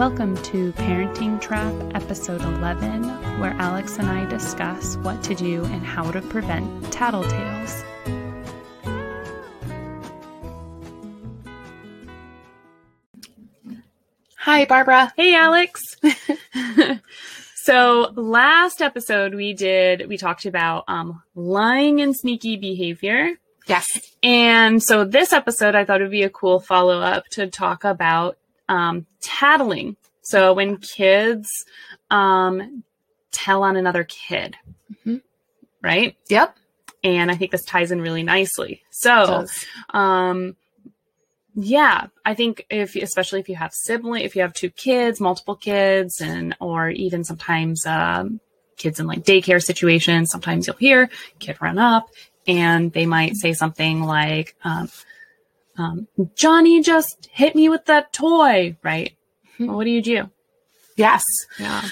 Welcome to Parenting Trap, Episode 11, where Alex and I discuss what to do and how to prevent tattletales. Hi, Barbara. Hey, Alex. So last episode we talked about lying and sneaky behavior. Yes. And so this episode, I thought it would be a cool follow-up to talk about tattling. So when kids tell on another kid, mm-hmm. right? Yep. And I think this ties in really nicely. So, yeah, I think especially if you have siblings, if you have two kids, multiple kids, or even sometimes kids in like daycare situations, sometimes you'll hear kid run up and they might say something like, Johnny just hit me with that toy, right? Mm-hmm. Well, what do you do? Yes. Yeah.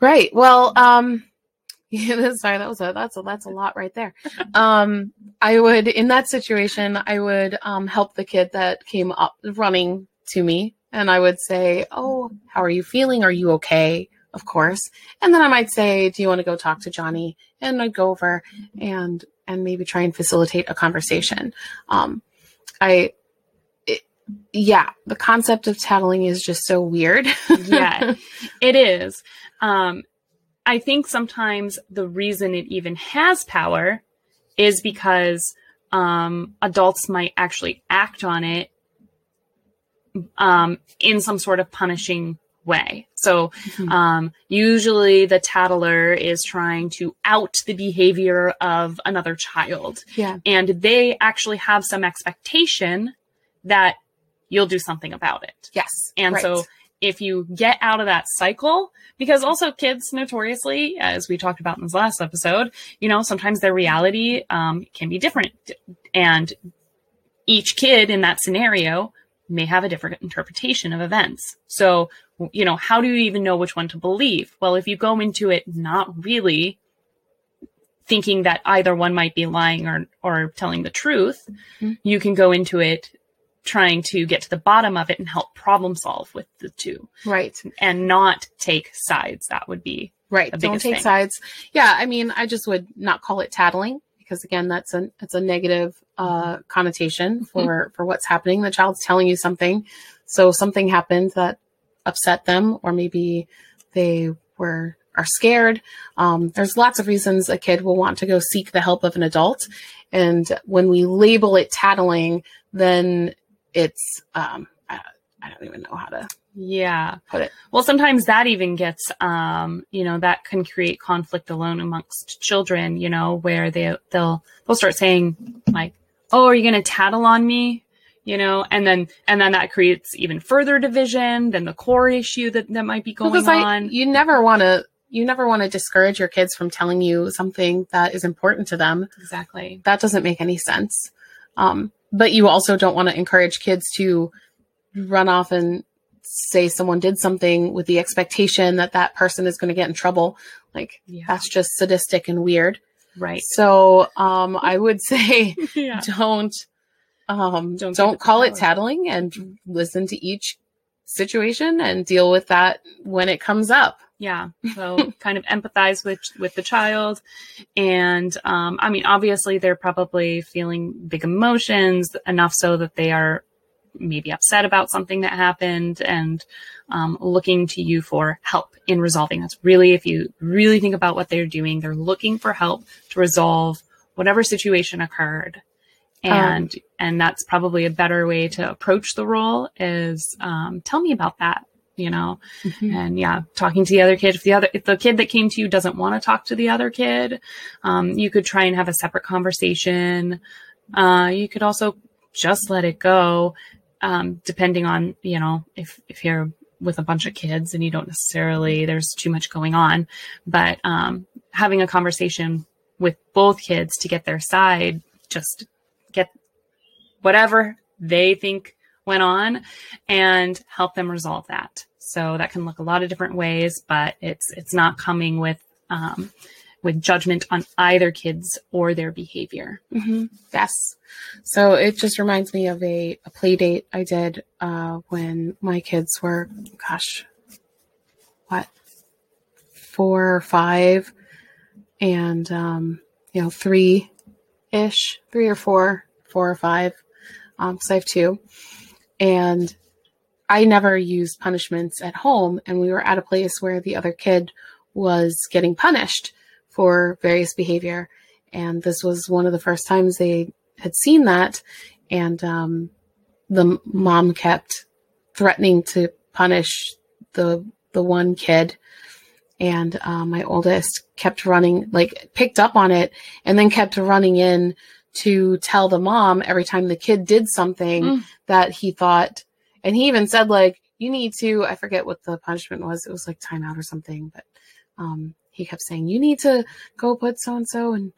Right. Well, sorry, that's a lot right there. I would, in that situation, help the kid that came up running to me, and I would say, "Oh, how are you feeling? Are you okay?" Of course. And then I might say, "Do you want to go talk to Johnny?" And I'd go over and maybe try and facilitate a conversation. The concept of tattling is just so weird. Yeah, it is. I think sometimes the reason it even has power is because adults might actually act on it in some sort of punishing way. So mm-hmm. Usually the tattler is trying to out the behavior of another child. Yeah. And they actually have some expectation that you'll do something about it. Yes. And right. So if you get out of that cycle, because also kids notoriously, as we talked about in this last episode, you know, sometimes their reality can be different. And each kid in that scenario may have a different interpretation of events. So, you know, how do you even know which one to believe? Well, if you go into it not really thinking that either one might be lying or telling the truth, mm-hmm. you can go into it trying to get to the bottom of it and help problem solve with the two. Right. And not take sides. That would be right. Don't take sides. Yeah. I mean, I just would not call it tattling because again, that's a negative connotation for what's happening. The child's telling you something. So something happened that upset them, or maybe they are scared. There's lots of reasons a kid will want to go seek the help of an adult. And when we label it tattling, then it's, I don't even know how to put it. Well, sometimes that even gets, that can create conflict alone amongst children, you know, where they'll start saying like, "Oh, are you going to tattle on me?" You know, and then that creates even further division than the core issue that might be going on. You never want to discourage your kids from telling you something that is important to them. Exactly. That doesn't make any sense. But you also don't want to encourage kids to run off and say someone did something with the expectation that person is going to get in trouble. Like that's just sadistic and weird. Right. So, I would say don't call it tattling, and listen to each situation and deal with that when it comes up. Yeah. So kind of empathize with the child. And, I mean, obviously they're probably feeling big emotions enough so that they are maybe upset about something that happened and, looking to you for help in resolving. That's really, if you really think about what they're doing, they're looking for help to resolve whatever situation occurred. And that's probably a better way to approach the role is, tell me about that. You know, mm-hmm. and talking to the other kid. If the kid that came to you doesn't want to talk to the other kid, you could try and have a separate conversation. You could also just let it go, depending on, you know, if you're with a bunch of kids and you don't necessarily, there's too much going on, but, having a conversation with both kids to get their side, just get whatever they think went on and help them resolve that. So that can look a lot of different ways, but it's not coming with judgment on either kids or their behavior. Mm-hmm. Yes. So it just reminds me of a play date I did when my kids were, what, 4 or 5 and, 3-ish, 3 or 4, 4 or 5. Cause I have 2 and I never used punishments at home. And we were at a place where the other kid was getting punished for various behavior. And this was one of the first times they had seen that. And, the mom kept threatening to punish the one kid. And, my oldest kept running, like picked up on it and then kept running in to tell the mom every time the kid did something that he thought. And he even said, like, you need to, I forget what the punishment was. It was like timeout or something, but, he kept saying, you need to go put so-and-so in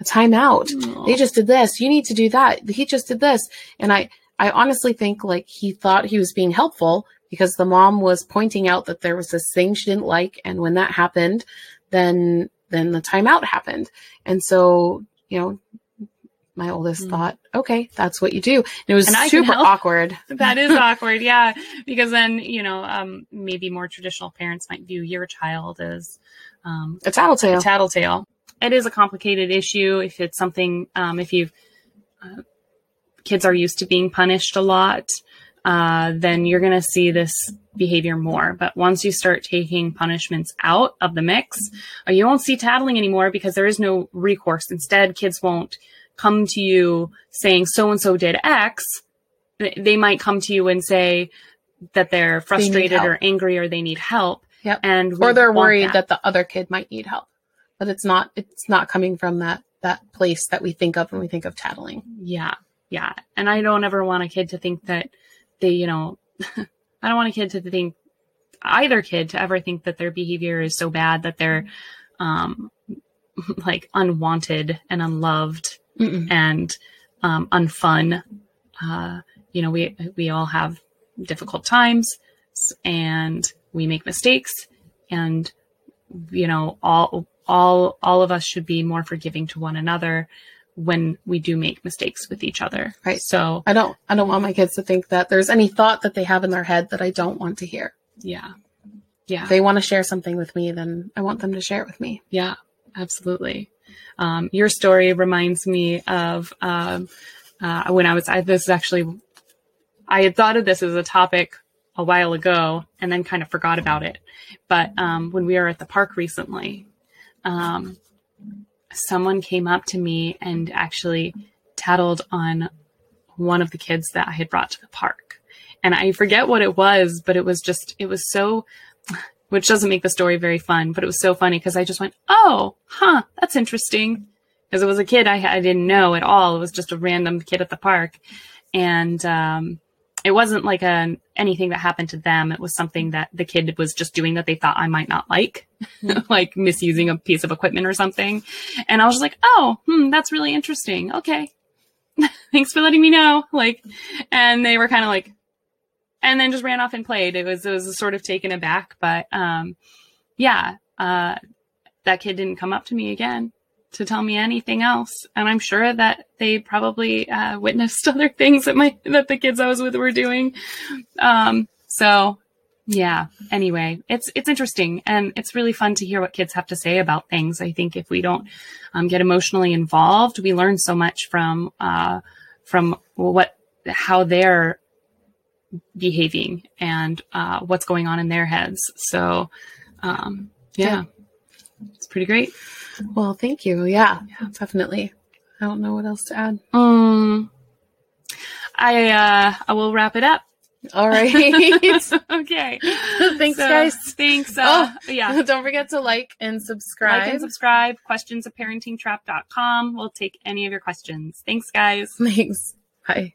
a timeout. Aww. They just did this. You need to do that. He just did this. And I honestly think like he thought he was being helpful because the mom was pointing out that there was this thing she didn't like. And when that happened, then the timeout happened. And so, my oldest thought, okay, that's what you do. And it was super awkward. That is awkward. Yeah. Because then, maybe more traditional parents might view your child as, a tattletale. It is a complicated issue. If it's something, if you've, kids are used to being punished a lot, then you're going to see this behavior more. But once you start taking punishments out of the mix, you won't see tattling anymore because there is no recourse. Instead, kids won't come to you saying so-and-so did X. They might come to you and say that they're frustrated or angry or they need help. Yep. And or they're worried that the other kid might need help, but it's not coming from that place that we think of when we think of tattling. Yeah. Yeah. And I don't ever want a kid to think that they, I don't want a kid to think either kid to ever think that their behavior is so bad that they're, like unwanted and unloved. Mm-mm. And, unfun. We all have difficult times and we make mistakes and, all of us should be more forgiving to one another when we do make mistakes with each other. Right. So I don't want my kids to think that there's any thought that they have in their head that I don't want to hear. Yeah. Yeah. If they want to share something with me, then I want them to share it with me. Yeah, absolutely. Your story reminds me of, when I had thought of this as a topic a while ago and then kind of forgot about it. But, when we were at the park recently, someone came up to me and actually tattled on one of the kids that I had brought to the park. And I forget what it was, but it was so, which doesn't make the story very fun, but it was so funny because I just went, oh, huh, that's interesting. Because it was a kid I didn't know at all. It was just a random kid at the park. And it wasn't like anything that happened to them. It was something that the kid was just doing that they thought I might not like, like misusing a piece of equipment or something. And I was just like, oh, that's really interesting. Okay. Thanks for letting me know. Like, and they were kind of like, and then just ran off and played. It was sort of taken aback, but that kid didn't come up to me again to tell me anything else. And I'm sure that they probably witnessed other things that the kids I was with were doing. Anyway, it's interesting and it's really fun to hear what kids have to say about things. I think if we don't get emotionally involved, we learn so much from how they're behaving and what's going on in their heads. So it's pretty great. Well, thank you. Yeah, definitely. I don't know what else to add. I will wrap it up. All right. Okay. Thanks, guys. Thanks. Don't forget to like and subscribe. Questions at parentingtrap.com. We'll take any of your questions. Thanks, guys. Thanks. Bye.